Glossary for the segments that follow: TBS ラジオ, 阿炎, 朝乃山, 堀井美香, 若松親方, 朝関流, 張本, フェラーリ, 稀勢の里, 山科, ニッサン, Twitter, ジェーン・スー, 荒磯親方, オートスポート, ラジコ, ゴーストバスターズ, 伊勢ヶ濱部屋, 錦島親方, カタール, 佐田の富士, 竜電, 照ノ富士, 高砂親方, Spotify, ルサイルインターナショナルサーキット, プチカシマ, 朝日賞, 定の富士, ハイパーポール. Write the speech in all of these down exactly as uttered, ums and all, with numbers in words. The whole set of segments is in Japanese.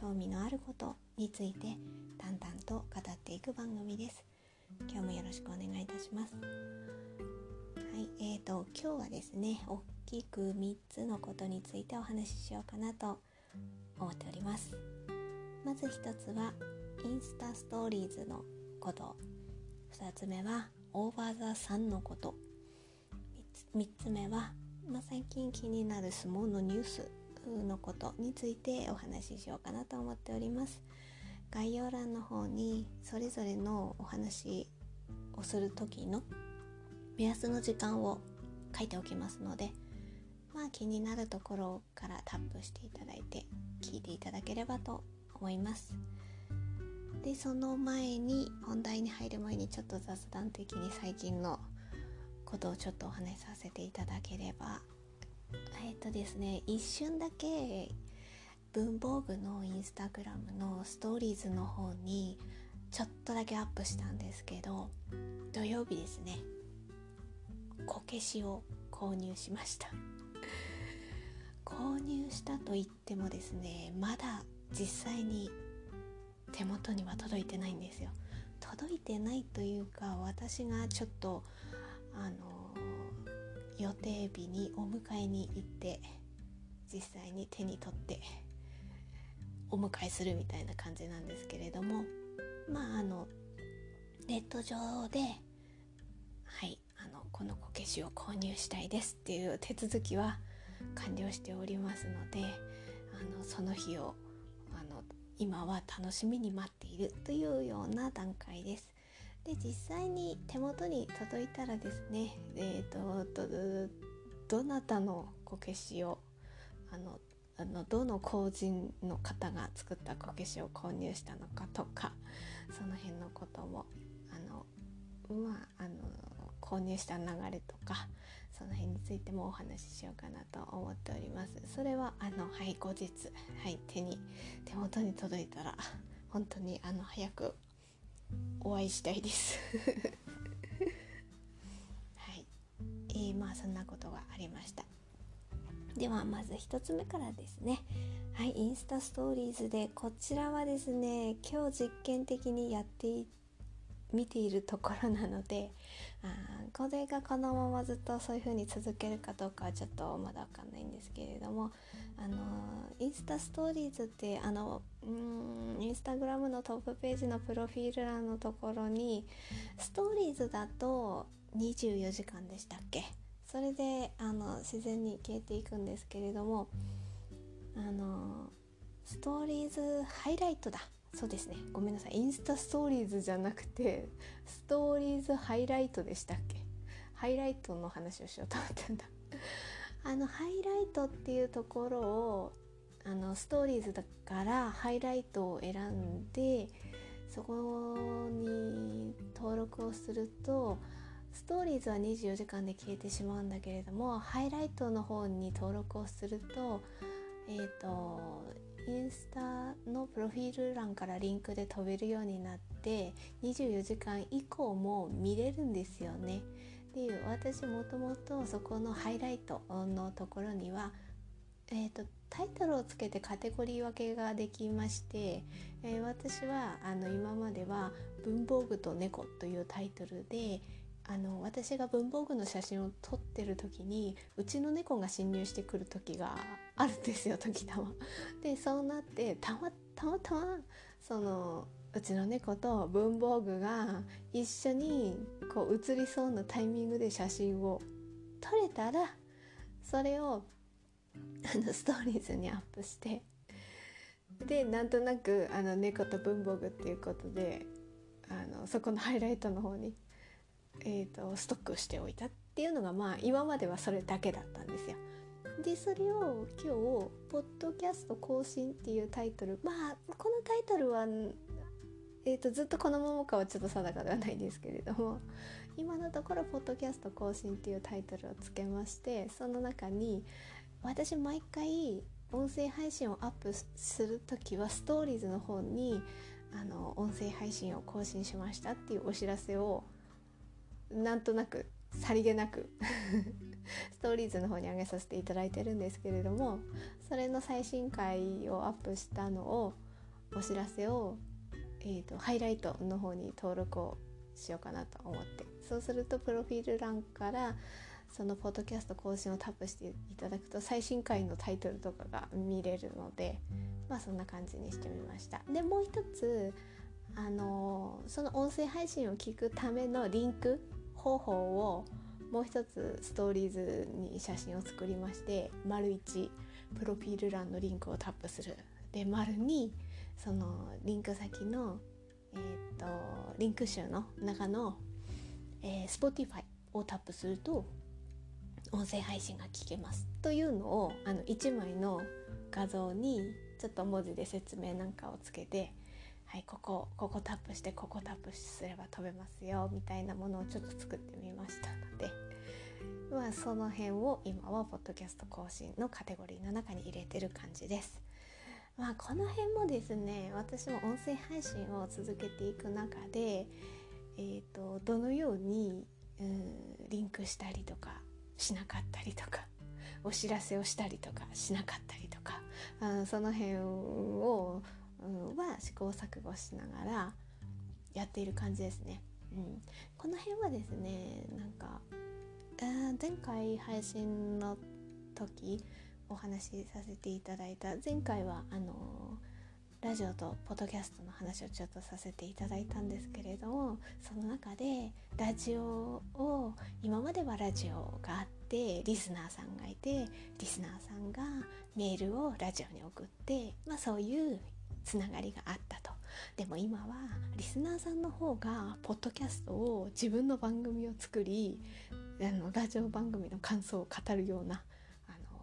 興味のあることについて淡々と語っていく番組です。今日もよろしくお願いいたします。はい、えーと、今日はですね、大きくみっつのことについてお話ししようかなと思っております。まずひとつはインスタストーリーズのこと、ふたつめはオーバーザさんのこと、みっつめは、まあ、最近気になる相撲のニュースのことについてお話ししようかなと思っております。概要欄の方にそれぞれのお話をする時の目安の時間を書いておきますので、まあ気になるところからタップしていただいて聞いていただければと思います。で、その前に本題に入る前にちょっと雑談的に最近のことをちょっとお話しさせていただければ、えっとですね、一瞬だけ文房具のインスタグラムのストーリーズの方にちょっとだけアップしたんですけど、土曜日ですね、こけしを購入しました購入したといってもですね、まだ実際に手元には届いてないんですよ。届いてないというか、私がちょっとあの予定日にお迎えに行って実際に手に取ってお迎えするみたいな感じなんですけれども、まああのネット上ではいあのこのこけしを購入したいですっていう手続きは完了しておりますので、あのその日をあの今は楽しみに待っているというような段階です。で、実際に手元に届いたらですね、えーと、ど、どなたのこけしをあのあのどの工人の方が作ったこけしを購入したのかとか、その辺のこともあの、まあ、あの購入した流れとか、その辺についてもお話ししようかなと思っております。それはあの、はい、後日、はい、手に手元に届いたら本当にあの早くお会いしたいですはい、えー、まあそんなことがありました。ではまず一つ目からですね、はい、インスタストーリーズで、こちらはですね、今日実験的にやってみているところなので、あこれがこのままずっとそういう風に続けるかどうかはちょっとまだわかんないんですけれども、あのインスタストーリーズってあのうーんインスタグラムのトップページのプロフィール欄のところに、ストーリーズだとにじゅうよじかんでしたっけ、それであの自然に消えていくんですけれども、あのストーリーズハイライトだそうですね、ごめんなさい、インスタストーリーズじゃなくてストーリーズハイライトでしたっけ。ハイライトの話をしようと思ったんだあのハイライトっていうところをあのストーリーズだからハイライトを選んで、そこに登録をするとストーリーズはにじゅうよじかんで消えてしまうんだけれども、ハイライトの方に登録をすると、えーと、インスタのプロフィール欄からリンクで飛べるようになって、にじゅうよじかん以降も見れるんですよね。で、私もともとそこのハイライトのところには、えーと、タイトルをつけてカテゴリー分けができまして、えー、私はあの今までは文房具と猫というタイトルで、あの私が文房具の写真を撮ってる時にうちの猫が侵入してくる時があるんですよ、時たま。で、そうなってたまたまたまそのうちの猫と文房具が一緒にこう写りそうなタイミングで写真を撮れたら、それをあのストーリーズにアップして、でなんとなくあの猫と文房具っていうことで、あのそこのハイライトの方にえーと、ストックしておいたっていうのが、まあ今まではそれだけだったんですよ。で、それを今日ポッドキャスト更新っていうタイトル、まあこのタイトルは、えーと、ずっとこのままかはちょっと定かではないですけれども、今のところポッドキャスト更新っていうタイトルをつけまして、その中に私毎回音声配信をアップするときはストーリーズの方にあの音声配信を更新しましたっていうお知らせをなんとなくさりげなくストーリーズの方に上げさせていただいてるんですけれども、それの最新回をアップしたのをお知らせを、えーと、ハイライトの方に登録をしようかなと思って、そうするとプロフィール欄からそのポッドキャスト更新をタップしていただくと最新回のタイトルとかが見れるので、まあそんな感じにしてみました。でもう一つ、あのー、その音声配信を聞くためのリンク方法をもう一つストーリーズに写真を作りまして、丸いちプロフィール欄のリンクをタップする、で丸にそのリンク先の、えー、とリンク集の中の、えー、Spotify をタップすると音声配信が聞けますというのを、あのいちまいの画像にちょっと文字で説明なんかをつけて、はい、ここここタップしてここタップすれば飛べますよみたいなものをちょっと作ってみましたので、まあ、その辺を今はポッドキャスト更新のカテゴリーの中に入れてる感じです。まあ、この辺もですね、私も音声配信を続けていく中で、えーと、どのようにうんリンクしたりとかしなかったりとか、お知らせをしたりとかしなかったりとか、あその辺をは試行錯誤しながらやっている感じですね。うん、この辺はですね、なんか前回配信の時お話しさせていただいた、前回はあのラジオとポッドキャストの話をちょっとさせていただいたんですけれども、その中でラジオを、今まではラジオがあってリスナーさんがいて、リスナーさんがメールをラジオに送って、まあ、そういうつながりがあったと。でも今はリスナーさんの方がポッドキャストを自分の番組を作り、あのラジオ番組の感想を語るようなあの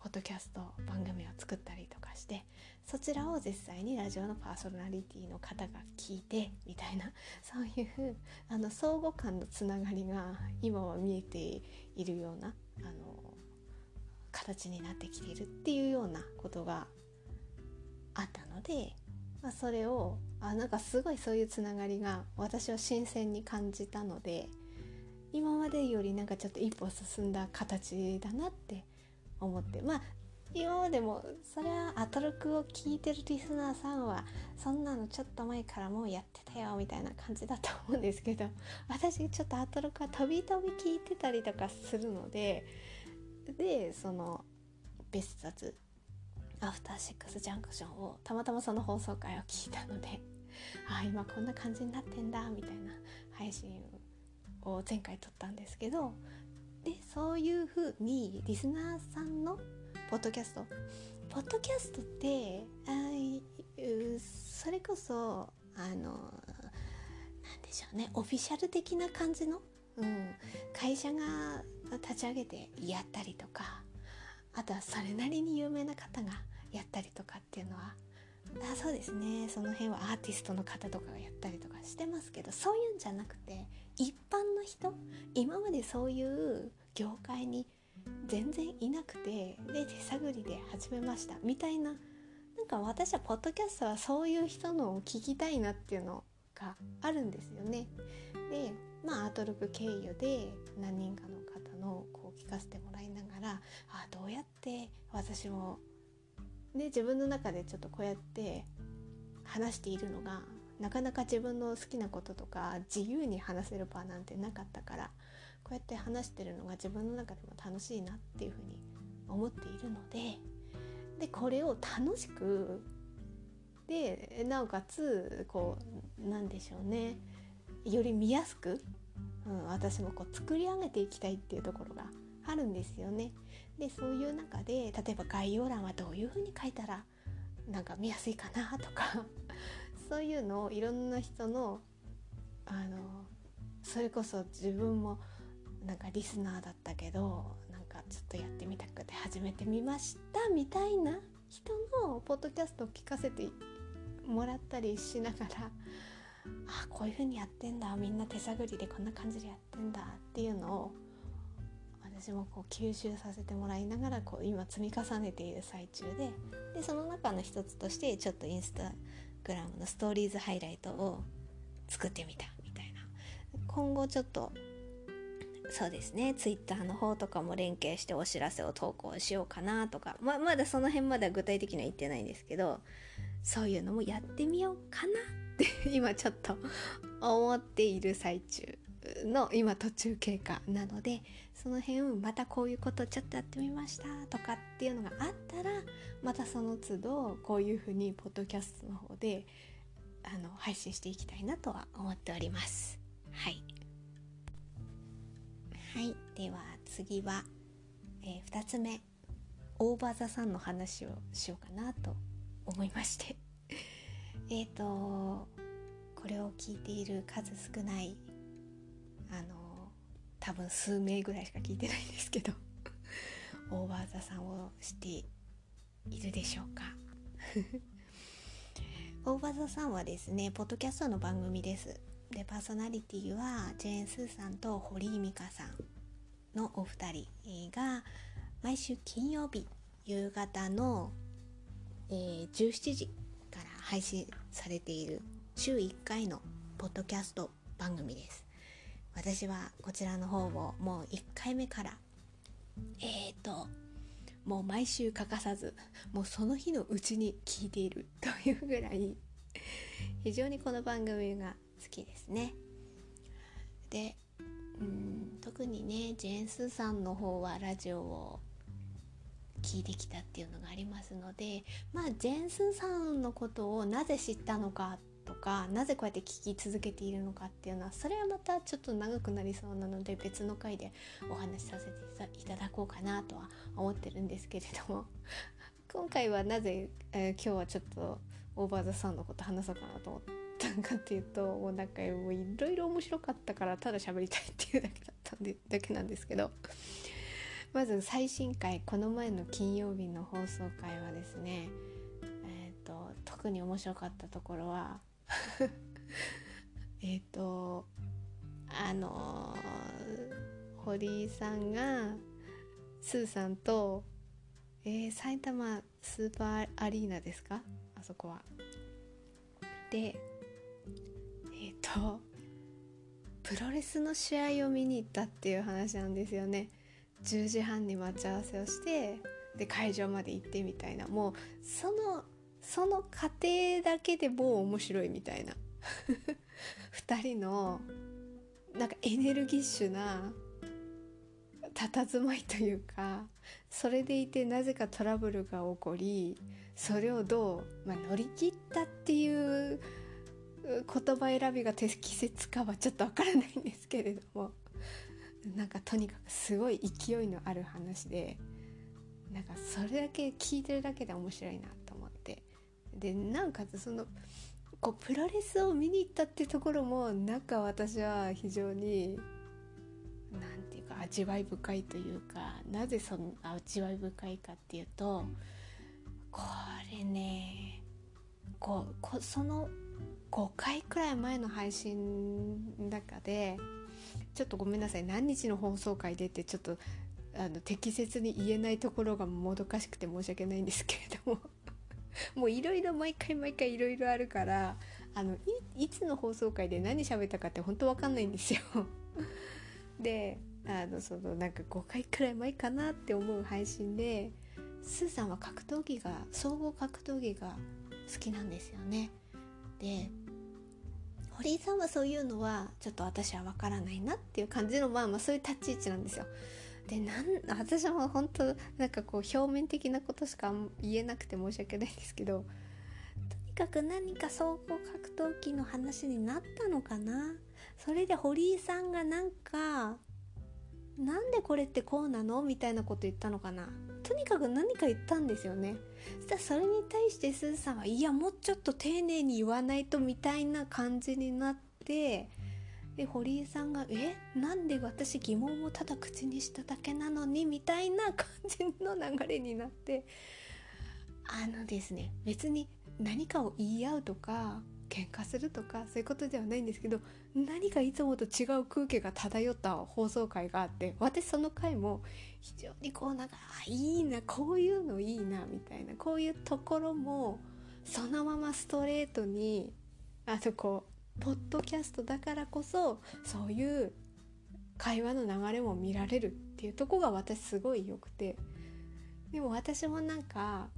ポッドキャスト番組を作ったりとかして、そちらを実際にラジオのパーソナリティの方が聞いてみたいな、そういうあの相互間のつながりが今は見えているようなあの形になってきているっていうようなことがあったので、まあ、それをあなんかすごいそういうつながりが私は新鮮に感じたので、今までよりなんかちょっと一歩進んだ形だなって思って、まあ今までもそれはアトロクを聞いてるリスナーさんはそんなのちょっと前からもうやってたよみたいな感じだと思うんですけど、私ちょっとアトロクは飛び飛び聞いてたりとかするので、でその別冊アフターシックスジャンクションをたまたまその放送回を聞いたので、あ今こんな感じになってんだみたいな配信を前回撮ったんですけど、でそういう風にリスナーさんのポッドキャストポッドキャストってあそれこそあのなんでしょうね、オフィシャル的な感じの、うん、会社が立ち上げてやったりとか、あとはそれなりに有名な方がやったりとかっていうのは、あそうですね、その辺はアーティストの方とかがやったりとかしてますけど、そういうんじゃなくて一般の人、今までそういう業界に全然いなくて、で手探りで始めましたみたいな、なんか私はポッドキャストはそういう人のを聞きたいなっていうのがあるんですよね。でまあアートロク経由で何人かの方のこう聞かせてもらいながら、あどうやって私もで自分の中でちょっとこうやって話しているのが、なかなか自分の好きなこととか自由に話せる場なんてなかったから、こうやって話してるのが自分の中でも楽しいなっていうふうに思っているので、でこれを楽しくでなおかつこうなんでしょうね、より見やすく、うん、私もこう作り上げていきたいっていうところがあるんですよね。でそういう中で例えば概要欄はどういう風に書いたらなんか見やすいかなとかそういうのをいろんな人の、あのそれこそ自分もなんかリスナーだったけどなんかちょっとやってみたくて始めてみましたみたいな人のポッドキャストを聞かせてもらったりしながら、あこういう風にやってんだ、みんな手探りでこんな感じでやってんだっていうのを私もこう吸収させてもらいながらこう今積み重ねている最中で、でその中の一つとしてちょっとインスタグラムのストーリーズハイライトを作ってみたみたいな、今後ちょっとそうですねツイッターの方とかも連携してお知らせを投稿しようかなとか、 ま, まだその辺までは具体的には言ってないんですけど、そういうのもやってみようかなって今ちょっと思っている最中の今途中経過なので、その辺またこういうことちょっとやってみましたとかっていうのがあったら、またその都度こういうふうにポッドキャストの方であの配信していきたいなとは思っております。はい、はい、では次は、えー、ふたつめオーバーザさんの話をしようかなと思いましてえっとこれを聞いている数少ないあの多分数名ぐらいしか聞いてないんですけどオーバーザさんを知っているでしょうかオーバーザさんはですねポッドキャストの番組です。でパーソナリティはジェーン・スーさんと堀井美香さんのお二人が毎週金曜日夕方の、えー、じゅうしちじから配信されている週いっかいのポッドキャスト番組です。私はこちらの方をもういっかいめからえーともう毎週欠かさずもうその日のうちに聞いているというぐらい非常にこの番組が好きですね。でうーん特にねジェーンスーさんの方はラジオを聞いてきたっていうのがありますので、まあジェーンスーさんのことをなぜ知ったのかとか、なぜこうやって聞き続けているのかっていうのは、それはまたちょっと長くなりそうなので別の回でお話しさせていただこうかなとは思ってるんですけれども今回はなぜ、えー、今日はちょっとオーバーザさんのこと話そうかなと思ったんかっていうと、もうなんかもういろいろ面白かったからただ喋りたいっていうだけだったんでだけなんですけどまず最新回、この前の金曜日の放送回はですね、えーと、特に面白かったところはえっとあのー、堀井さんがスーさんと、えー、埼玉スーパーアリーナですか、あそこはでえっとプロレスの試合を見に行ったっていう話なんですよね。じゅうじはんに待ち合わせをして、で会場まで行ってみたいな、もうそのその過程だけでもう面白いみたいなふたりのなんかエネルギッシュな佇まいというか、それでいてなぜかトラブルが起こり、それをどう、まあ、乗り切ったっていう言葉選びが適切かはちょっとわからないんですけれども、なんかとにかくすごい勢いのある話で、なんかそれだけ聞いてるだけで面白いなと思って、でなおかつそのこうプロレスを見に行ったってところもなんか私は非常になんていうか味わい深いというか、なぜそんな味わい深いかっていうと、これねこうこそのごかいくらい前の配信の中でちょっとごめんなさい、何日の放送回でってちょっとあの適切に言えないところがもどかしくて申し訳ないんですけれどももういろいろ毎回毎回いろいろあるから、あの い, いつの放送回で何喋ったかって本当わかんないんですよであのそのなんかごかいくらい前かなって思う配信で、スーさんは格闘技が総合格闘技が好きなんですよね。で堀井さんはそういうのはちょっと私はわからないなっていう感じの、まあまあそういう立ち位置なんですよ。でなん私も本当なんかこう表面的なことしか言えなくて申し訳ないんですけど、とにかく何か総合格闘技の話になったのかな、それで堀井さんがなんかなんでこれってこうなのみたいなこと言ったのかな、とにかく何か言ったんですよね。そしたらそれに対してスーさんはいやもうちょっと丁寧に言わないとみたいな感じになって、で堀井さんがえなんで私疑問をただ口にしただけなのにみたいな感じの流れになって、あのですね別に何かを言い合うとか喧嘩するとかそういうことではないんですけど、何かいつもと違う空気が漂った放送回があって、私その回も非常にこうなんかいいな、こういうのいいなみたいな、こういうところもそのままストレートにあとこうポッドキャストだからこそそういう会話の流れも見られるっていうところが私すごい良くて、でも私もなんか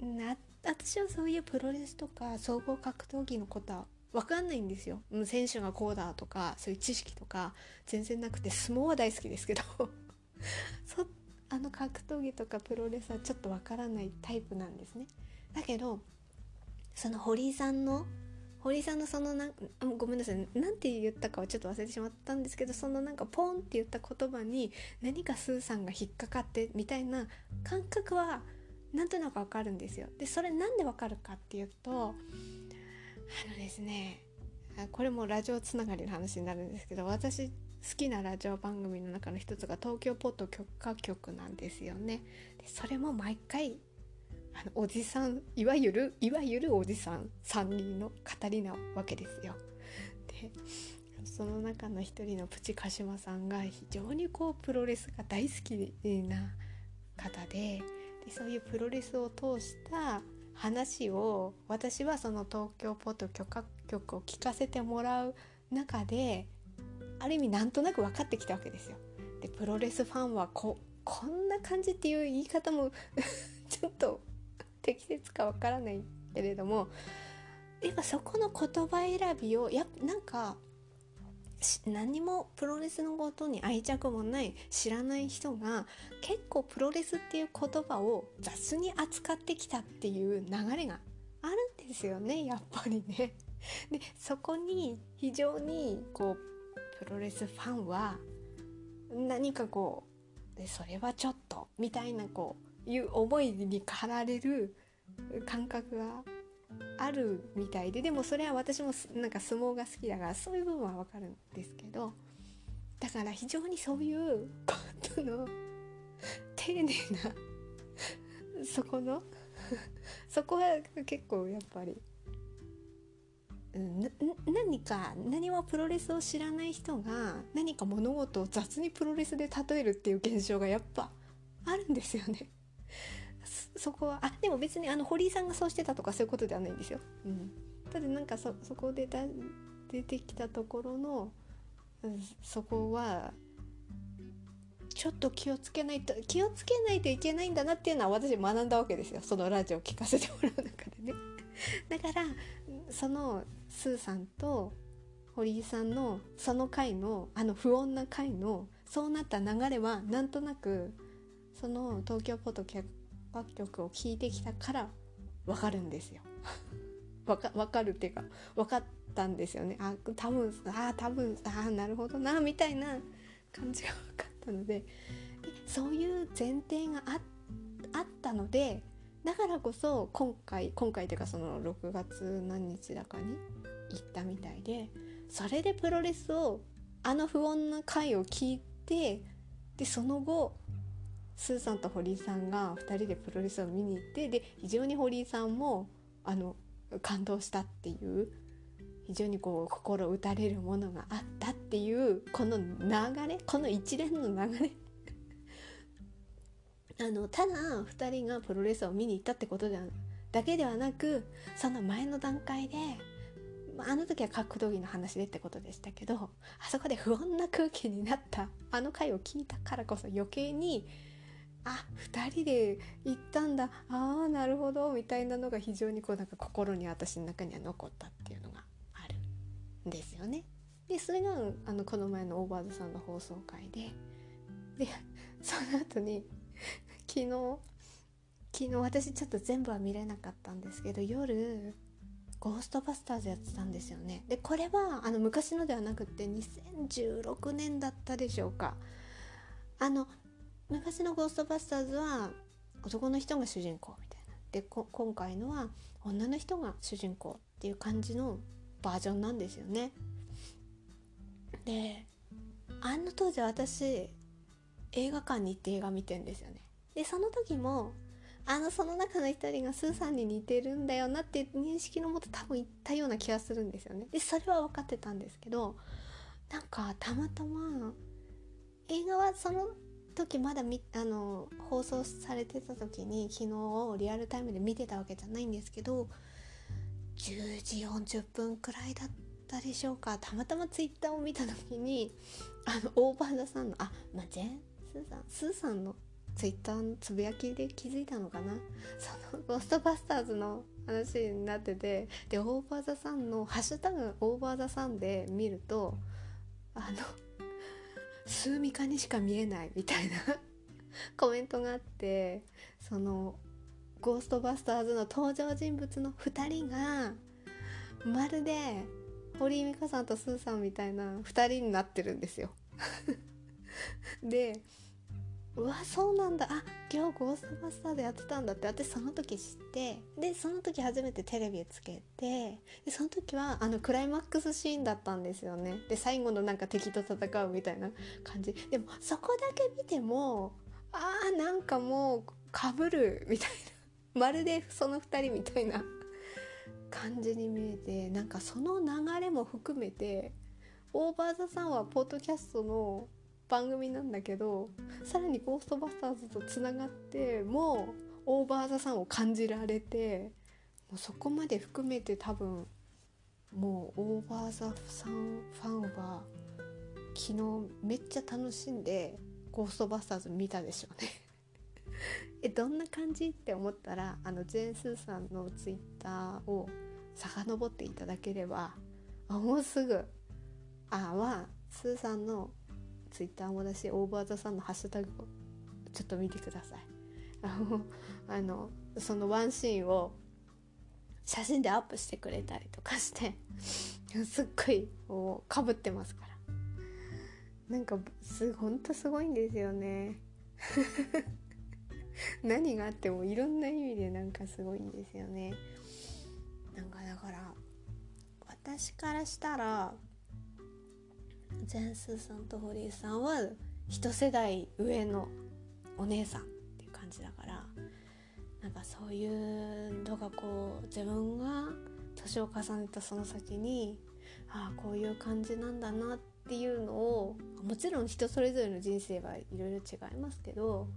な私はそういうプロレスとか総合格闘技のことは分かんないんですよ。選手がこうだとかそういう知識とか全然なくて、相撲は大好きですけどそあの格闘技とかプロレスはちょっと分からないタイプなんですね。だけどその堀井さんの堀井さんのそのなごめんなさい、なんて言ったかはちょっと忘れてしまったんですけど、そのなんかポンって言った言葉に何かスーさんが引っかかってみたいな感覚はなんとなくわかるんですよ。でそれなんでわかるかっていうと、あのですね、これもラジオつながりの話になるんですけど、私好きなラジオ番組の中の一つが東京ポッド許可局なんですよね。でそれも毎回あのおじさん、いわゆるいわゆるおじさんさんにんの語りなわけですよ。でその中の一人のプチカシマさんが非常にこうプロレスが大好きな方で、でそういうプロレスを通した話を私はその東京ポッド許可局を聞かせてもらう中である意味なんとなく分かってきたわけですよ。でプロレスファンは こ, こんな感じっていう言い方もちょっと適切かわからないけれども、やっぱそこの言葉選びをやなんか何もプロレスのことに愛着もない知らない人が結構プロレスっていう言葉を雑に扱ってきたっていう流れがあるんですよね、やっぱりね。でそこに非常にこうプロレスファンは何かこうそれはちょっとみたいなこういう思いに駆られる感覚があるみたいで、でもそれは私もなんか相撲が好きだからそういう部分はわかるんですけど、だから非常にそういうことの丁寧なそこのそこは結構やっぱりな何か何もプロレスを知らない人が何か物事を雑にプロレスで例えるっていう現象がやっぱあるんですよね。そこはあでも別にあの堀井さんがそうしてたとかそういうことではないんですよ、うん、ただなんか そ, そこでだ出てきたところの、うん、そこはちょっと気をつけないと気をつけないといけないんだなっていうのは私学んだわけですよ、そのラジオを聞かせてもらう中でね。だからそのスーさんと堀井さんのその回のあの不穏な回のそうなった流れはなんとなくその東京ポッド許可局を聞いてきたから分かるんですよ分, か分かるっていうか分かったんですよね。あ多分あ多分あなるほどなみたいな感じが分かったの で, でそういう前提が あ, あったので、だからこそ今回今回っていうかそのろくがつ何日だかに行ったみたいで、それでプロレスをあの不穏な回を聞いて、でその後スーさんと堀井さんがふたりでプロレスを見に行って、で非常に堀井さんもあの感動したっていう非常にこう心打たれるものがあったっていうこの流れ、この一連の流れあのただふたりがプロレスを見に行ったってことではだけではなく、その前の段階であの時は格闘技の話でってことでしたけど、あそこで不穏な空気になったあの回を聞いたからこそ余計にあ、ふたりで行ったんだ、ああなるほどみたいなのが非常にこうなんか心に私の中には残ったっていうのがあるんですよね。でそれがあのこの前のオーバーズさんの放送会で、でその後に昨日昨日私ちょっと全部は見れなかったんですけど、夜ゴーストバスターズやってたんですよね。でこれはあの昔のではなくってにせんじゅうろくねんだったでしょうか。あの昔のゴーストバスターズは男の人が主人公みたいな。で、こ、今回のは女の人が主人公っていう感じのバージョンなんですよね。で、あの当時私映画館に行って映画見てんですよね。で、その時もあのその中の一人がスーさんに似てるんだよなって認識のもと多分言ったような気がするんですよね。で、それは分かってたんですけど、なんかたまたま映画はその時まだみあの放送されてた時に昨日をリアルタイムで見てたわけじゃないんですけど、じゅうじよんじゅっぷんくらいだったでしょうか。たまたまツイッターを見た時にあのオーバーザさんのあ、まあ、ジェンスーさんスーさんのツイッターのつぶやきで気づいたのかな、そのゴーストバスターズの話になってて、でオーバーザサンのハッシュタグオーバーザサンで見ると、あの数ミカにしか見えないみたいなコメントがあって、そのゴーストバスターズの登場人物のふたりがまるで堀井美香さんとスーさんみたいなふたりになってるんですよで、うわそうなんだ、あ今日ゴーストバスターズやってたんだって私その時知って、でその時初めてテレビつけて、でその時はあのクライマックスシーンだったんですよね。で最後のなんか敵と戦うみたいな感じで、もそこだけ見てもあーなんかもう被るみたいなまるでそのふたりみたいな感じに見えて、なんかその流れも含めてオーバーザさんはポッドキャストの番組なんだけど、さらにゴーストバスターズとつながってもうオーバーザさんを感じられて、もうそこまで含めて多分もうオーバーザさんファンは昨日めっちゃ楽しんでゴーストバスターズ見たでしょうねえどんな感じって思ったら、あのジェーンスーさんのツイッターを遡っていただければ、あもうすぐあはスーさんのツイッターもだしオーバーザさんのハッシュタグをちょっと見てください。あの、あのそのワンシーンを写真でアップしてくれたりとかしてすっごいもうかぶってますから、なんかすほんとすごいんですよね何があってもいろんな意味でなんかすごいんですよね。なんかだから私からしたらジェンスさんとホリーさんは一世代上のお姉さんっていう感じだから、なんかそういうのがこう自分が年を重ねたその先に、ああこういう感じなんだなっていうのを、もちろん人それぞれの人生はいろいろ違いますけど、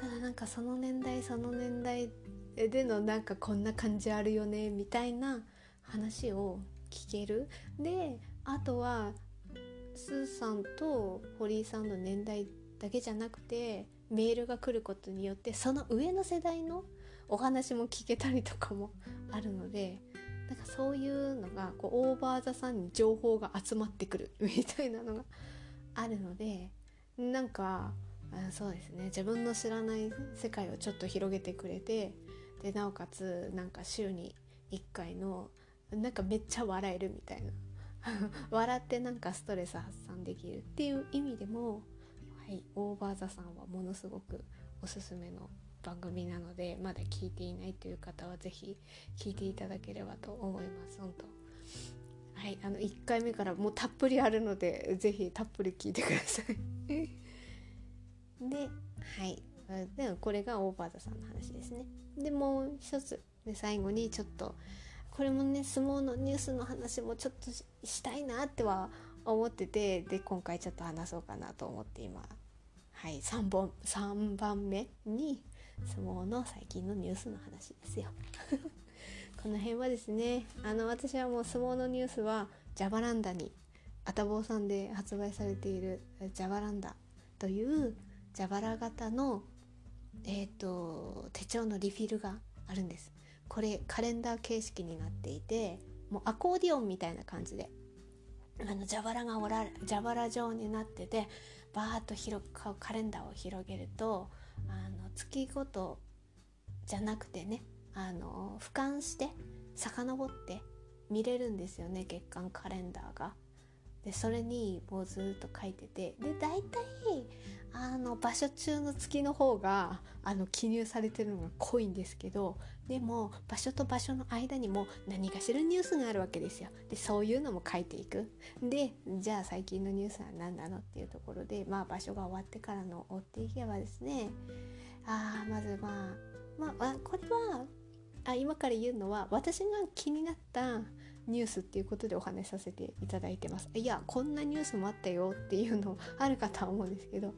ただなんかその年代その年代でのなんかこんな感じあるよねみたいな話を聞ける。であとはスーさんと堀井さんの年代だけじゃなくて、メールが来ることによってその上の世代のお話も聞けたりとかもあるので、なんかそういうのがこうオーバーザさんに情報が集まってくるみたいなのがあるので、なんかそうですね、自分の知らない世界をちょっと広げてくれて、でなおかつなんか週にいっかいのなんかめっちゃ笑えるみたいな笑ってなんかストレス発散できるっていう意味でも、はい、オーバーザさんはものすごくおすすめの番組なので、まだ聞いていないという方はぜひ聞いていただければと思います。本当、はい、あのいっかいめからもうたっぷりあるのでぜひたっぷり聞いてくださいで、はい、でこれがオーバーザさんの話ですね。でもう一つで最後にちょっとこれもね、相撲のニュースの話もちょっと し, したいなっては思ってて、で今回ちょっと話そうかなと思って今、はい、さんぼんさんばんめに相撲の最近のニュースの話ですよこの辺はですね、あの私はもう相撲のニュースはジャバランダにアタボーさんで発売されているジャバランダというジャバラ型の、えー、と手帳のリフィルがあるんです。これカレンダー形式になっていて、もうアコーディオンみたいな感じであの蛇腹がおら蛇腹状になってて、バーッと広くカレンダーを広げると、あの月ごとじゃなくてね、あの俯瞰して遡って見れるんですよね、月間カレンダーが。でそれにもうずっと書いてて、で大体あの場所中の月の方があの記入されてるのが濃いんですけど、でも場所と場所の間にも何かしらニュースがあるわけですよ。でそういうのも書いていく。でじゃあ最近のニュースは何なのっていうところで、まあ場所が終わってからの追っていけばですね、あーまずまあまあこれはあ今から言うのは私が気になったニュースっていうことでお話しさせていただいてます。いやこんなニュースもあったよっていうのあるかとは思うんですけど、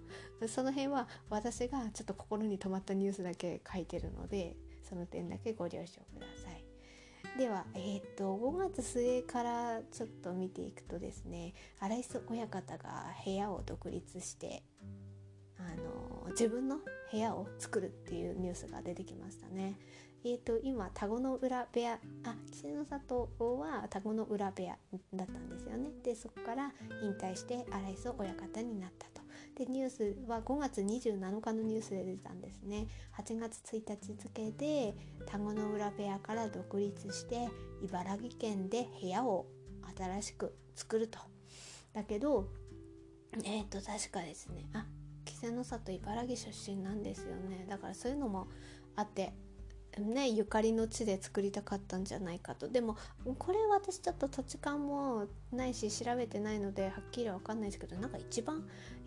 その辺は私がちょっと心に留まったニュースだけ書いてるので、その点だけご了承ください。では、えー、っとごがつ末からちょっと見ていくとですね、荒磯親方が部屋を独立して、あの自分の部屋を作るっていうニュースが出てきましたね。えーと、今田子の浦部屋、あ、岸の里は田子の浦部屋だったんですよね。でそこから引退して荒磯親方になったと。でニュースはごがつにじゅうななにちのニュースで出たんですね。はちがつついたち付で田子の浦部屋から独立して茨城県で部屋を新しく作ると。だけどえっ、ー、と確かですね、あ、稀勢の里茨城出身なんですよね。だからそういうのもあってね、ゆかりの地で作りたかったんじゃないかと。でもこれ私ちょっと土地勘もないし調べてないのではっきりわかんないですけど、なんか一番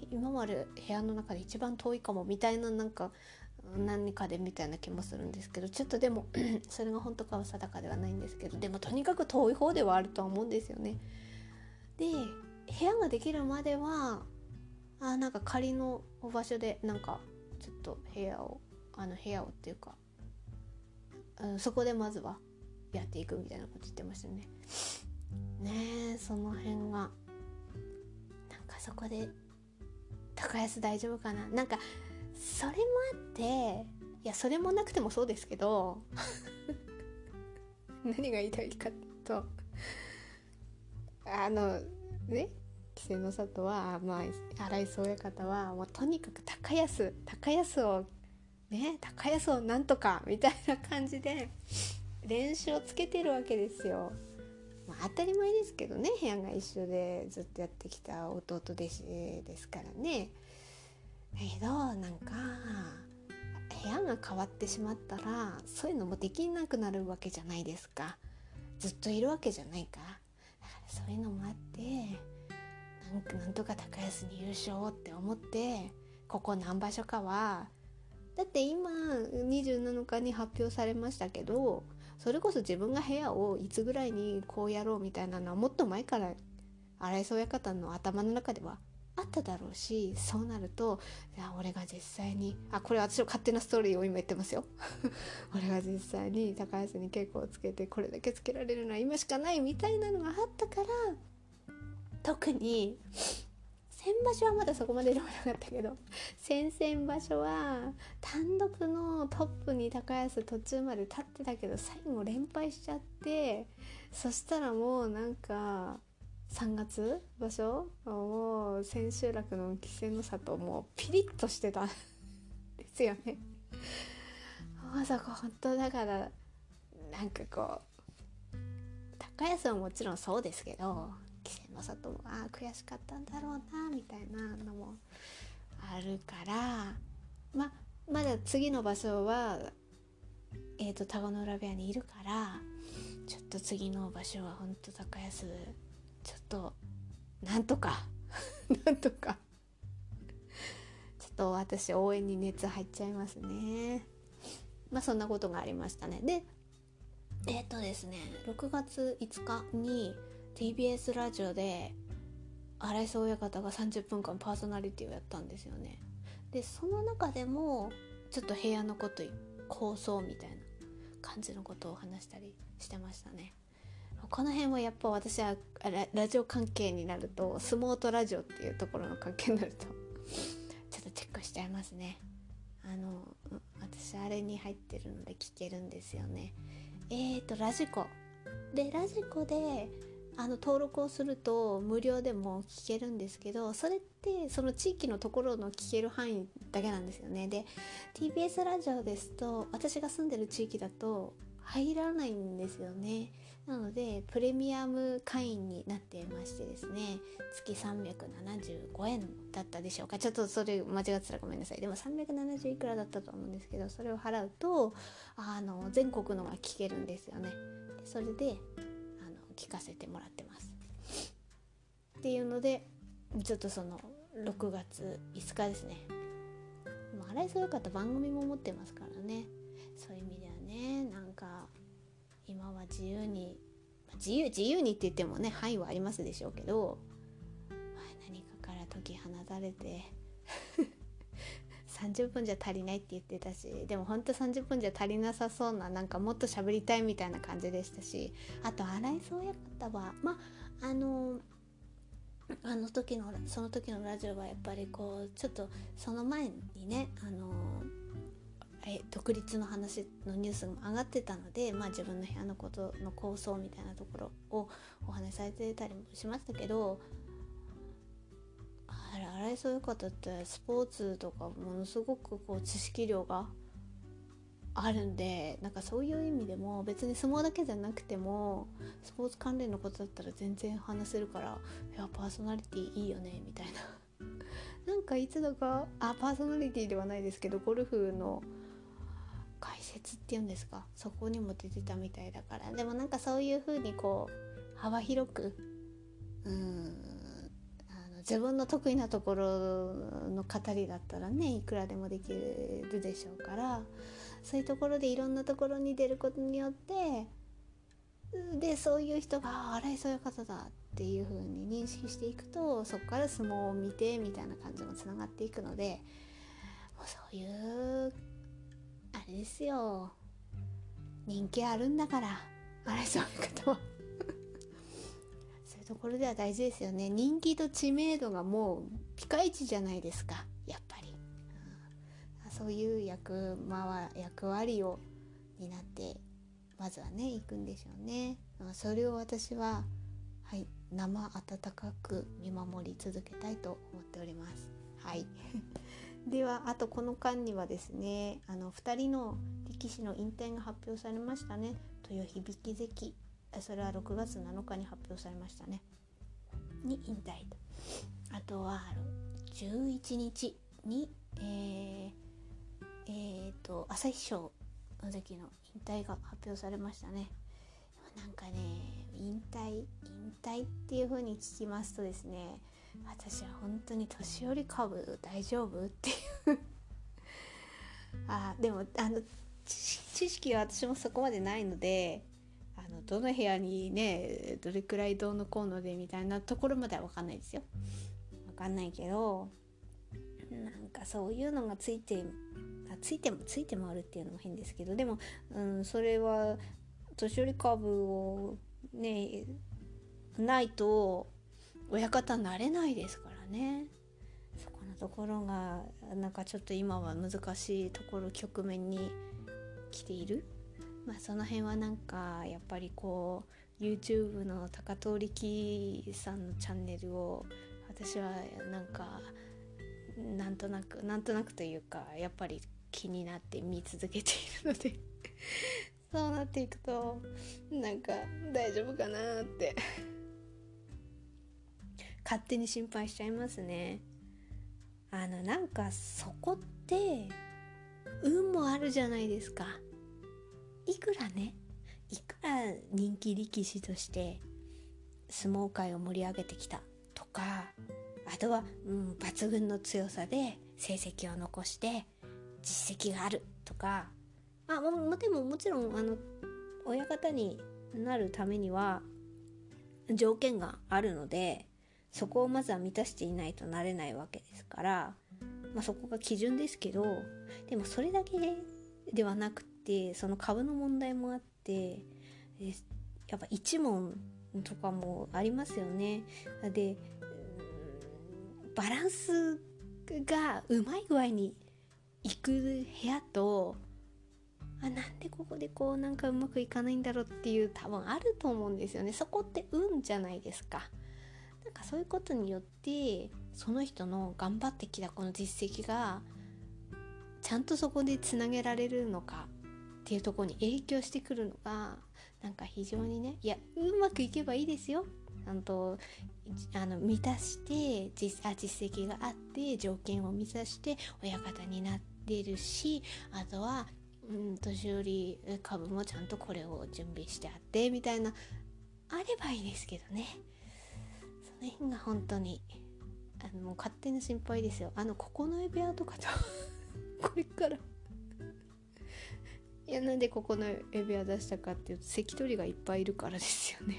今まで部屋の中で一番遠いかもみたいな、なんか何かでみたいな気もするんですけど、ちょっとでもそれが本当かは定かではないんですけど、でもとにかく遠い方ではあるとは思うんですよね。で部屋ができるまではあなんか仮の場所でなんかちょっと部屋をあの部屋をっていうかそこでまずはやっていくみたいなこと言ってましたね。ねえ、その辺がなんかそこで高安大丈夫かな、なんかそれもあって、いやそれもなくてもそうですけど何が言いたいかとあのね、稀勢の里は、まあ、荒磯親方はもうとにかく高安高安をね、高安をなんとかみたいな感じで練習をつけてるわけですよ。まあ、当たり前ですけどね、部屋が一緒でずっとやってきた弟弟子ですからね。だけどなんか部屋が変わってしまったらそういうのもできなくなるわけじゃないですか。ずっといるわけじゃないから。だからそういうのもあってなんかなんとか高安に優勝って思って、ここ何場所かはだって今にじゅうなのかに発表されましたけど、それこそ自分が部屋をいつぐらいにこうやろうみたいなのはもっと前から荒磯親方の頭の中ではあっただろうし、そうなるとじゃあ俺が実際に、あ、これ私の勝手なストーリーを今言ってますよ俺が実際に高安に稽古をつけてこれだけつけられるのは今しかないみたいなのがあったから、特に先場所はまだそこまででもなかったけど、先々場所は単独のトップに高安途中まで立ってたけど最後連敗しちゃって、そしたらもうなんかさんがつ場所もう千秋楽の稀勢の里もうピリッとしてたんですよね。あそこ本当だからなんかこう高安はもちろんそうですけど、稀勢の里もあ悔しかったんだろうなみたいなのもあるから、 ま, まだ次の場所は、えー、と田子の浦部屋にいるから、ちょっと次の場所はほんと高安ちょっとなんとかなんとかちょっと私応援に熱入っちゃいますね。まあそんなことがありましたね。でえっ、ー、とですねろくがついつかにティービーエス ラジオで荒磯親方がさんじゅっぷんかんパーソナリティをやったんですよね。でその中でもちょっと部屋のこと構想みたいな感じのことを話したりしてましたね。この辺はやっぱ私は ラ, ラジオ関係になると、相撲とラジオっていうところの関係になるとちょっとチェックしちゃいますね。あの私あれに入ってるので聞けるんですよね。えっとラジコでラジコであの登録をすると無料でも聞けるんですけど、それってその地域のところの聞ける範囲だけなんですよね。で ティービーエス ラジオですと私が住んでる地域だと入らないんですよね。なのでプレミアム会員になってましてですね、月さんびゃくななじゅうごえんだったでしょうか、ちょっとそれ間違ってたらごめんなさい。でもさんびゃくななじゅういくらだったと思うんですけど、それを払うとあの全国のが聞けるんですよね。でそれで聞かせてもらってますっていうので、ちょっとそのろくがついつかですね、荒磯親方番組も持ってますからね。そういう意味ではね、なんか今は自由に自由自由にって言ってもね範囲はありますでしょうけど、まあ、何かから解き放たれてさんじゅっぷんじゃ足りないって言ってたし、でもほんとさんじゅっぷんじゃ足りなさそうな、なんかもっと喋りたいみたいな感じでしたし、あと荒磯親方はまああのあの時のその時のラジオはやっぱりこうちょっとその前にね、あのえ独立の話のニュースが上がってたので、まあ、自分の部屋のことの構想みたいなところをお話しされてたりもしましたけど、あれ荒井そういう方ってスポーツとかものすごくこう知識量があるんで、なんかそういう意味でも別に相撲だけじゃなくてもスポーツ関連のことだったら全然話せるから、いやパーソナリティいいよねみたいななんかいつだかあパーソナリティではないですけどゴルフの解説っていうんですか、そこにも出てたみたいだから、でもなんかそういう風にこう幅広くうーんあの自分の得意なところの語りだったらね、いくらでもできるでしょうから、そういうところでいろんなところに出ることによって、でそういう人が荒井そういう方だっていう風に認識していくと、そこから相撲を見てみたいな感じもつながっていくので、もうそういうあれですよ、人気あるんだから荒井そういう方はそういうところでは大事ですよね。人気と知名度がもうピカイチじゃないですか、やっぱり、うん、そういう役、まあ、役割を担ってまずはね行くんでしょうね。それを私は、はい、生温かく見守り続けたいと思っております。はいではあとこの間にはですね、あのふたりの力士の引退が発表されましたね。豊響関、それはろくがつなのかに発表されましたねに引退と、あとはじゅういちにちに、えーえー、と朝日賞の時の引退が発表されましたね。なんかね、引退引退っていう風に聞きますとですね、私は本当に年寄り株大丈夫っていうあでもあの知識は私もそこまでないので、あのどの部屋にねどれくらいどうのこうのでみたいなところまでは分かんないですよ、分かんないけど、なんかそういうのがついてついてもついて回るっていうのも変ですけど、でも、うん、それは年寄り株をねないと親方になれないですからね、そこのところがなんかちょっと今は難しいところ局面に来ている。まあその辺はなんかやっぱりこう YouTube の高藤力さんのチャンネルを私はなんかなんとなくなんとなくというかやっぱり気になって見続けているのでそうなっていくとなんか大丈夫かなって勝手に心配しちゃいますね。あのなんかそこって運もあるじゃないですか。いくらねいくら人気力士として相撲界を盛り上げてきたとか、あとは、うん、抜群の強さで成績を残して実績があるとか、あもでももちろんあの親方になるためには条件があるので、そこをまずは満たしていないとなれないわけですから、まあ、そこが基準ですけど、でもそれだけではなくてその株の問題もあって、やっぱ一門とかもありますよね。でバランスがうまい具合にいく部屋と、あなんでここでこうなんかうまくいかないんだろうっていう多分あると思うんですよね。そこって運じゃないですか。なんかそういうことによってその人の頑張ってきたこの実績がちゃんとそこでつなげられるのかっていうところに影響してくるのがなんか非常にね、いやうまくいけばいいですよ、あのあの満たして実、あ、実績があって条件を満たして親方になってるし、あとは、うん、年寄り株もちゃんとこれを準備してあってみたいなあればいいですけどね。その辺が本当にあのもう勝手な心配ですよ。あの九重部屋とかとこれからいやなんで九重部屋出したかっていうと関取がいっぱいいるからですよね。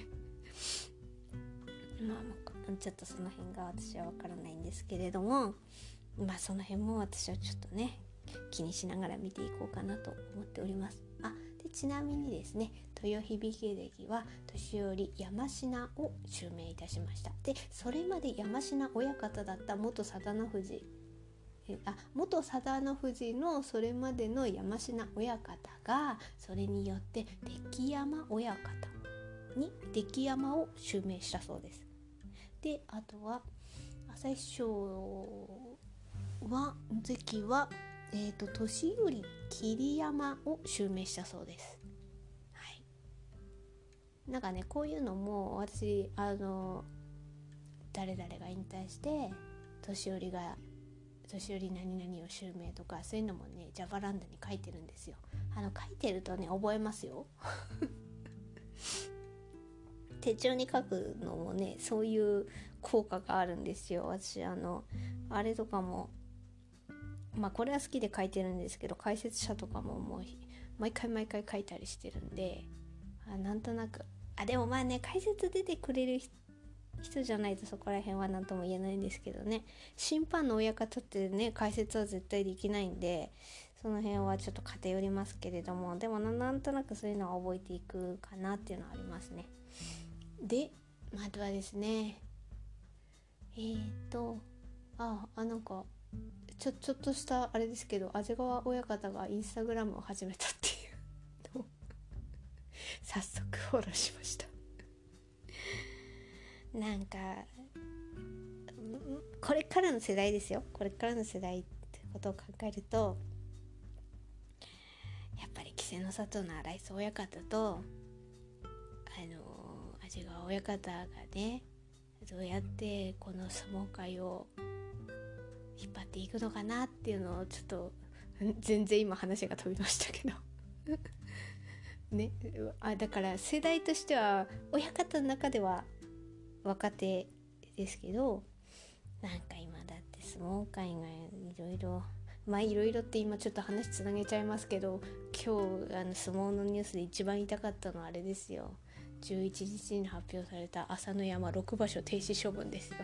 まあ、ちょっとその辺が私は分からないんですけれども、まあその辺も私はちょっとね気にしながら見ていこうかなと思っております。あでちなみにですね、豊響関は年寄り山科を襲名いたしました。でそれまで山科親方だった元佐田の富士えあ元定の富士のそれまでの山科親方がそれによって出来山親方に出来山を襲名したそうです。で、あとは朝日賞は関は、えーと、年寄り霧山を襲名したそうです。はい。なんかね、こういうのも私あの誰々が引退して年寄りが年寄り何々を襲名とかそういうのもねジャバランドに書いてるんですよ。あの書いてるとね覚えますよ。手帳に書くのもねそういう効果があるんですよ。私あのあれとかもまあこれは好きで書いてるんですけど、解説者とかももう毎回毎回書いたりしてるんで、あなんとなくあでもまあね解説出てくれる人人じゃないとそこら辺は何とも言えないんですけどね、審判の親方ってね解説は絶対できないんでその辺はちょっと偏りますけれども、でもなんとなくそういうのは覚えていくかなっていうのはありますね。で、あとはですねえーとああなんかちょちょっとしたあれですけど安治川親方がインスタグラムを始めたっていうのを早速フォローしました。なんかこれからの世代ですよ、これからの世代ってことを考えるとやっぱり稀勢の里の荒磯親方とあの安治川親方がねどうやってこの相撲界を引っ張っていくのかなっていうのをちょっと全然今話が飛びましたけどね、あだから世代としては親方の中では若手ですけど、なんか今だって相撲界がいろいろまあいろいろって今ちょっと話つなげちゃいますけど、今日あの相撲のニュースで一番痛かったのはあれですよ、じゅういちにちに発表された朝乃山ろく場所停止処分ですよ。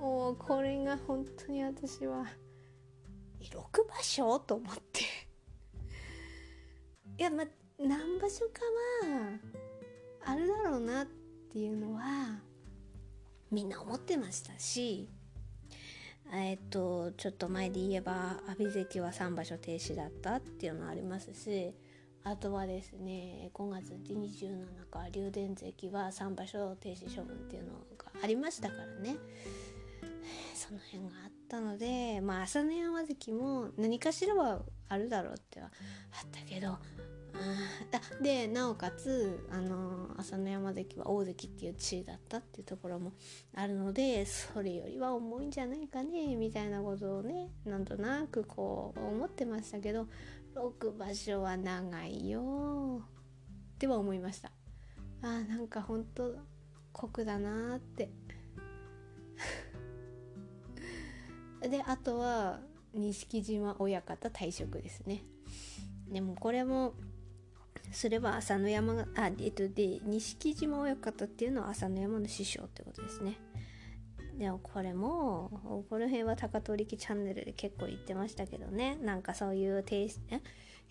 もうこれが本当に私はろく場所と思っていやまあ何場所かはあるだろうなっていうのはみんな思ってましたし、えっとちょっと前で言えば阿炎関はさん場所停止だったっていうのありますし、あとはですねごがつにじゅうななにち竜電関はさん場所停止処分っていうのがありましたからね、その辺があったのでまあ朝乃山関も何かしらはあるだろうってはあったけど、あでなおかつあの朝乃山関は大関っていう地位だったっていうところもあるのでそれよりは重いんじゃないかねみたいなことをねなんとなくこう思ってましたけど、ろく場所は長いよっては思いました。あなんかほんと酷だなってであとは錦島親方退職ですね。でもこれもすれば朝乃山があえっとで錦島親方っていうのは朝乃山の師匠ってことですね。でもこれもこの辺は高取力チャンネルで結構言ってましたけどね、なんかそういう停止、ね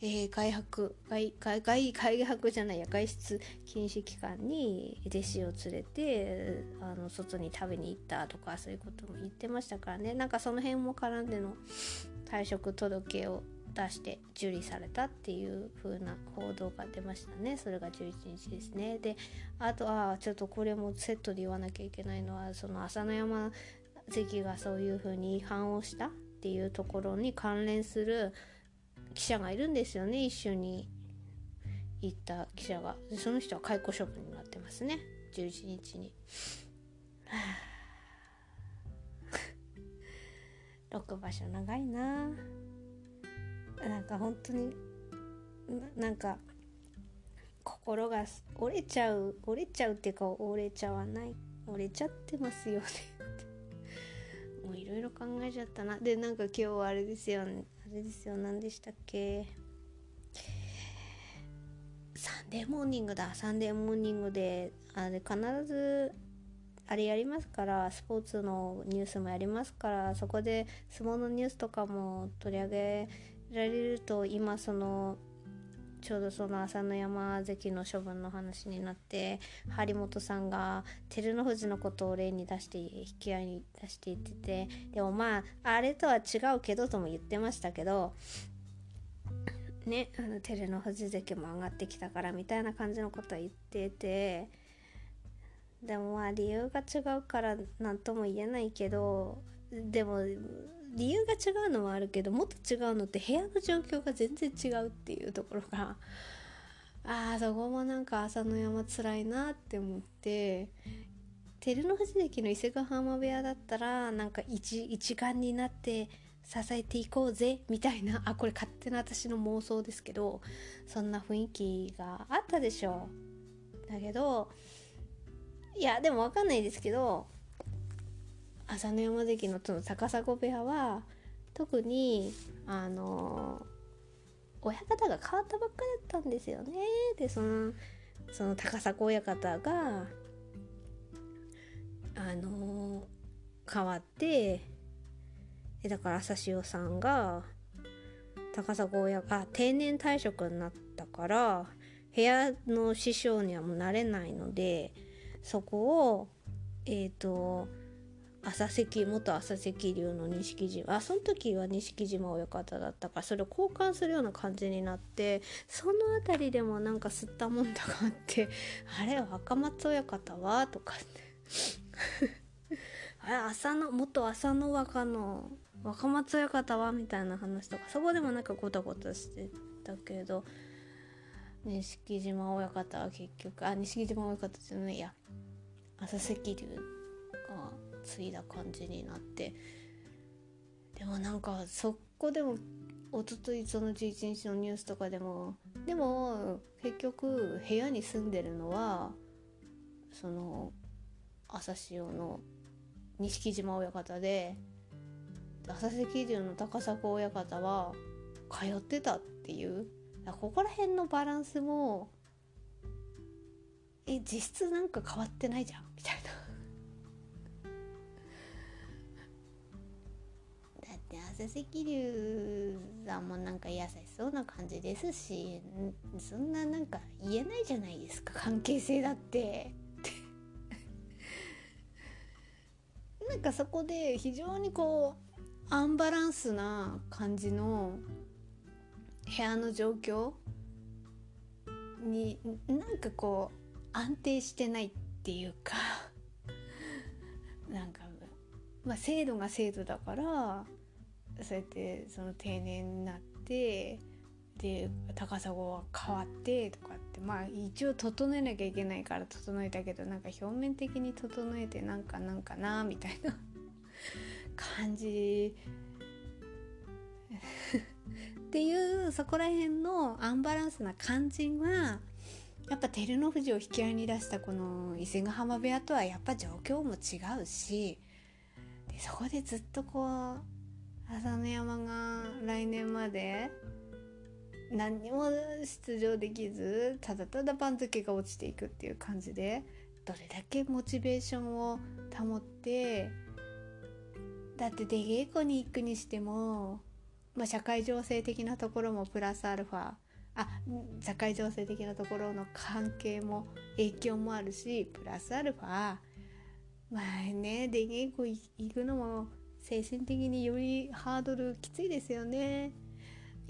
えー、外泊外外外外泊じゃないや外出禁止期間に弟子を連れてあの外に食べに行ったとかそういうことも言ってましたからね、なんかその辺も絡んでの退職届を出して受理されたっていう風な報道が出ましたね。それがじゅういちにちですね。で、あとはちょっとこれもセットで言わなきゃいけないのはその朝乃山関がそういう風に違反をしたっていうところに関連する記者がいるんですよね、一緒に行った記者が。その人は解雇処分になってますね、じゅういちにちに。ろく場所長いなぁ。なんか本当になんか心が折れちゃう折れちゃうっていうか折れちゃわない折れちゃってますよねもういろいろ考えちゃったな。でなんか今日はあれですよあれですよ何でしたっけサンデーモーニングだサンデーモーニングであれ必ずあれやりますから、スポーツのニュースもやりますから、そこで相撲のニュースとかも取り上げられると、今そのちょうどその朝乃山関の処分の話になって、張本さんが照ノ富士のことを例に出して引き合いに出していってて、でもまああれとは違うけどとも言ってましたけどね、あの照ノ富士関も上がってきたからみたいな感じのことを言ってて、でもまあ理由が違うから何とも言えないけど、でも理由が違うのもあるけど、もっと違うのって部屋の状況が全然違うっていうところが、ああそこもなんか朝乃山つらいなって思って、照ノ富士関の伊勢ヶ濱部屋だったらなんか 一, 一丸になって支えていこうぜみたいな、あこれ勝手な私の妄想ですけど、そんな雰囲気があったでしょう。だけどいやでも分かんないですけど、朝乃山関の高砂部屋は特にあの親方が変わったばっかだったんですよね。でそのその高砂親方があの変わって、でだから朝潮さんが高砂親が定年退職になったから部屋の師匠にはもうなれないので、そこをえっと朝関元朝関流の錦島、あその時は錦島親方だったからそれを交換するような感じになって、そのあたりでもなんか吸ったもんだがあって、あれ若松親方はとかあれ朝の元朝の若の若松親方はみたいな話とか、そこでもなんかゴタゴタしてたけど、錦島親方は結局あ錦島親方じゃないや朝関流が継いだ感じになって、でもなんかそこでも一昨日そのじゅういちにちのニュースとかでもでも結局部屋に住んでるのはその朝潮の錦島親方で、朝関流の高砂親方は通ってたっていう、ここら辺のバランスもえ実質なんか変わってないじゃんみたいな。朝関龍さんもなんか優しそうな感じですし、そんななんか言えないじゃないですか、関係性だってなんかそこで非常にこうアンバランスな感じの部屋の状況になんかこう安定してないっていうかなんか、まあ、制度が制度だからそうやってその定年になってで高砂は変わってとかって、まあ一応整えなきゃいけないから整えたけど、なんか表面的に整えてなんかなんかなみたいな感じっていう、そこら辺のアンバランスな感じはやっぱ照ノ富士を引き合いに出したこの伊勢ヶ濱部屋とはやっぱ状況も違うし、でそこでずっとこう朝乃山が来年まで何にも出場できず、ただただ番付が落ちていくっていう感じで、どれだけモチベーションを保って、だって出稽古に行くにしても、まあ、社会情勢的なところもプラスアルファあ社会情勢的なところの関係も影響もあるし、プラスアルファまあね出稽古行くのも精神的によりハードルきついですよね。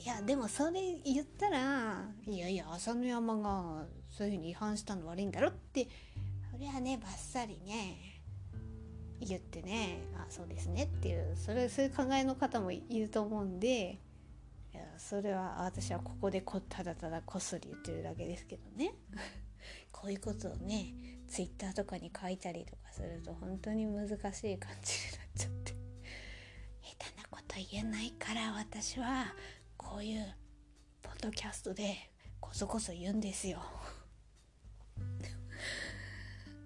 いやでもそれ言ったらいやいや朝乃山がそういう風に違反したの悪いんだろって、それはねバッサリね言ってね、あそうですねっていう、それそういう考えの方もいると思うんで、いやそれは私はここでこただただこっそり言ってるだけですけどねこういうことをねツイッターとかに書いたりとかすると本当に難しい感じになっちゃって、下手なこと言えないから私はこういうポッドキャストでこそこそ言うんですよ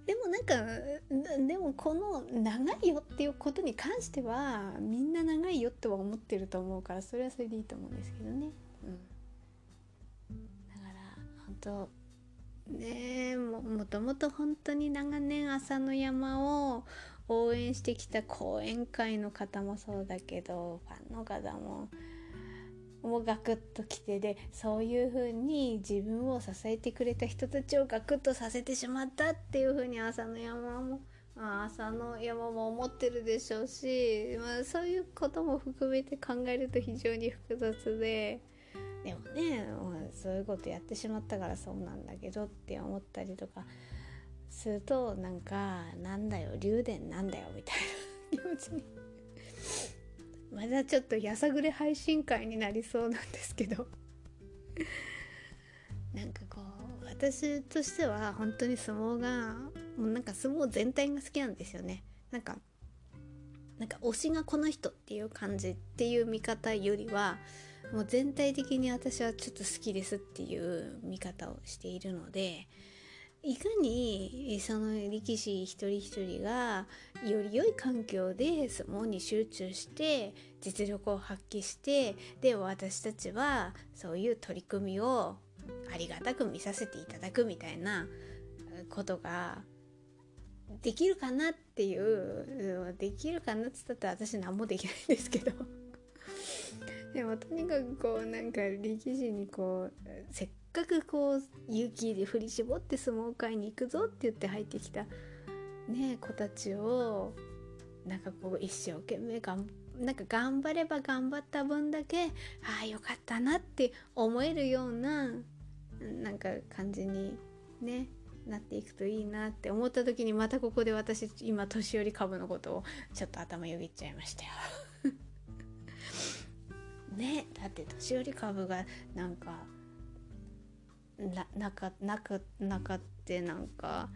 でもなんかでもこの長いよっていうことに関してはみんな長いよとは思ってると思うから、それはそれでいいと思うんですけどね、うん、だから本当ねえ も, もともと本当に長年朝乃山を応援してきた後援会の方もそうだけど、ファンの方ももうガクッときて、でそういう風に自分を支えてくれた人たちをガクッとさせてしまったっていう風に朝の山も朝の山も思ってるでしょうし、まあ、そういうことも含めて考えると非常に複雑で、でもね、まあ、そういうことやってしまったからそうなんだけどって思ったりとかすると、なんかなんだよ竜電なんだよみたいな気持ちにまだちょっとやさぐれ配信会になりそうなんですけどなんかこう私としては本当に相撲がもうなんか相撲全体が好きなんですよね。なんかなんか推しがこの人っていう感じっていう見方よりはもう全体的に私はちょっと好きですっていう見方をしているので、いかにその力士一人一人がより良い環境で相撲に集中して実力を発揮して、で私たちはそういう取り組みをありがたく見させていただくみたいなことができるかなっていう、できるかなって言ったら私何もできないんですけどでもとにかくこうなんか力士にこうせっせっかくこう勇気で振り絞って相撲界に行くぞって言って入ってきた、ね、子たちをなんかこう一生懸命がんなんか頑張れば頑張った分だけああよかったなって思えるようななんか感じに、ね、なっていくといいなって思った時に、またここで私今年寄り株のことをちょっと頭よぎっちゃいましたよね、だって年寄り株がなんかな, な, か な, かなかってなんか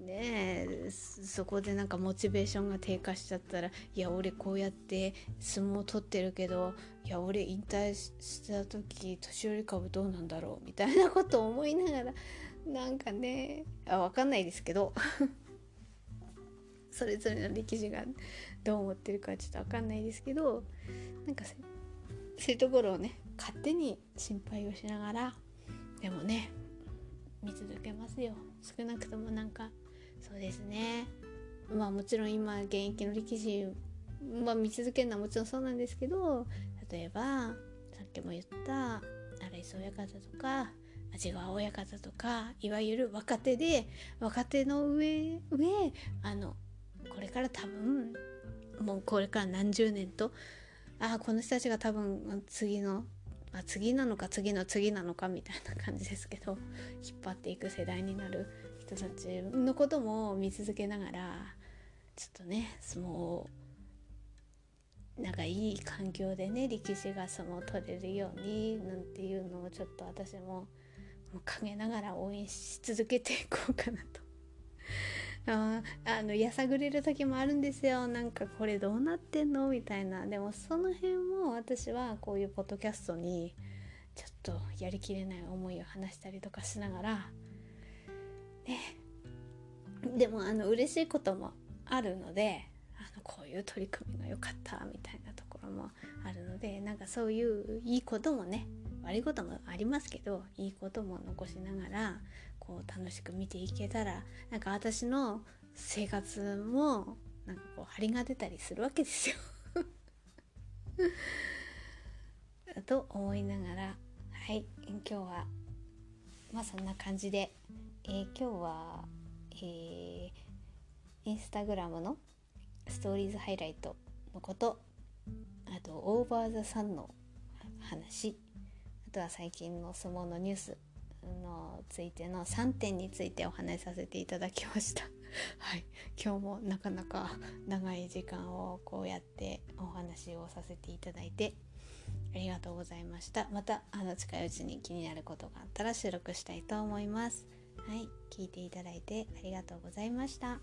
ねえ、そこでなんかモチベーションが低下しちゃったら、いや俺こうやって相撲取ってるけど、いや俺引退した時年寄り株どうなんだろうみたいなことを思いながら、なんかね、あ分かんないですけどそれぞれの力士がどう思ってるかちょっと分かんないですけど、なんかそういうところをね勝手に心配をしながら、でもね見続けますよ。少なくともなんかそうですね、まあもちろん今現役の力士、まあ、見続けるのはもちろんそうなんですけど、例えばさっきも言った荒磯親方とか安治川親方とか、いわゆる若手で若手の上上あのこれから多分もうこれから何十年と、ああこの人たちが多分次のまあ、次なのか次の次なのかみたいな感じですけど、引っ張っていく世代になる人たちのことも見続けながら、ちょっとね相撲をなんかいい環境でね力士が相撲を取れるようになんていうのをちょっと私も陰ながら応援し続けていこうかなとああのやさぐれる時もあるんですよ、なんかこれどうなってんのみたいな。でもその辺も私はこういうポッドキャストにちょっとやりきれない思いを話したりとかしながらね、でもあの嬉しいこともあるので、あのこういう取り組みが良かったみたいなところもあるので、なんかそういういいこともね悪いこともありますけど、いいことも残しながらこう楽しく見ていけたら、なんか私の生活もなんかこう張りが出たりするわけですよと思いながら、はい今日はまあそんな感じで、えー、今日は、えー、インスタグラムのストーリーズハイライトのこと、あとオーバーザサンの話、あとは最近の相撲のニュースのついてのさんてんについてお話しさせていただきましたはい、今日もなかなか長い時間をこうやってお話をさせていただいてありがとうございました。またあの近いうちに気になることがあったら収録したいと思います。はい、聞いていただいてありがとうございました。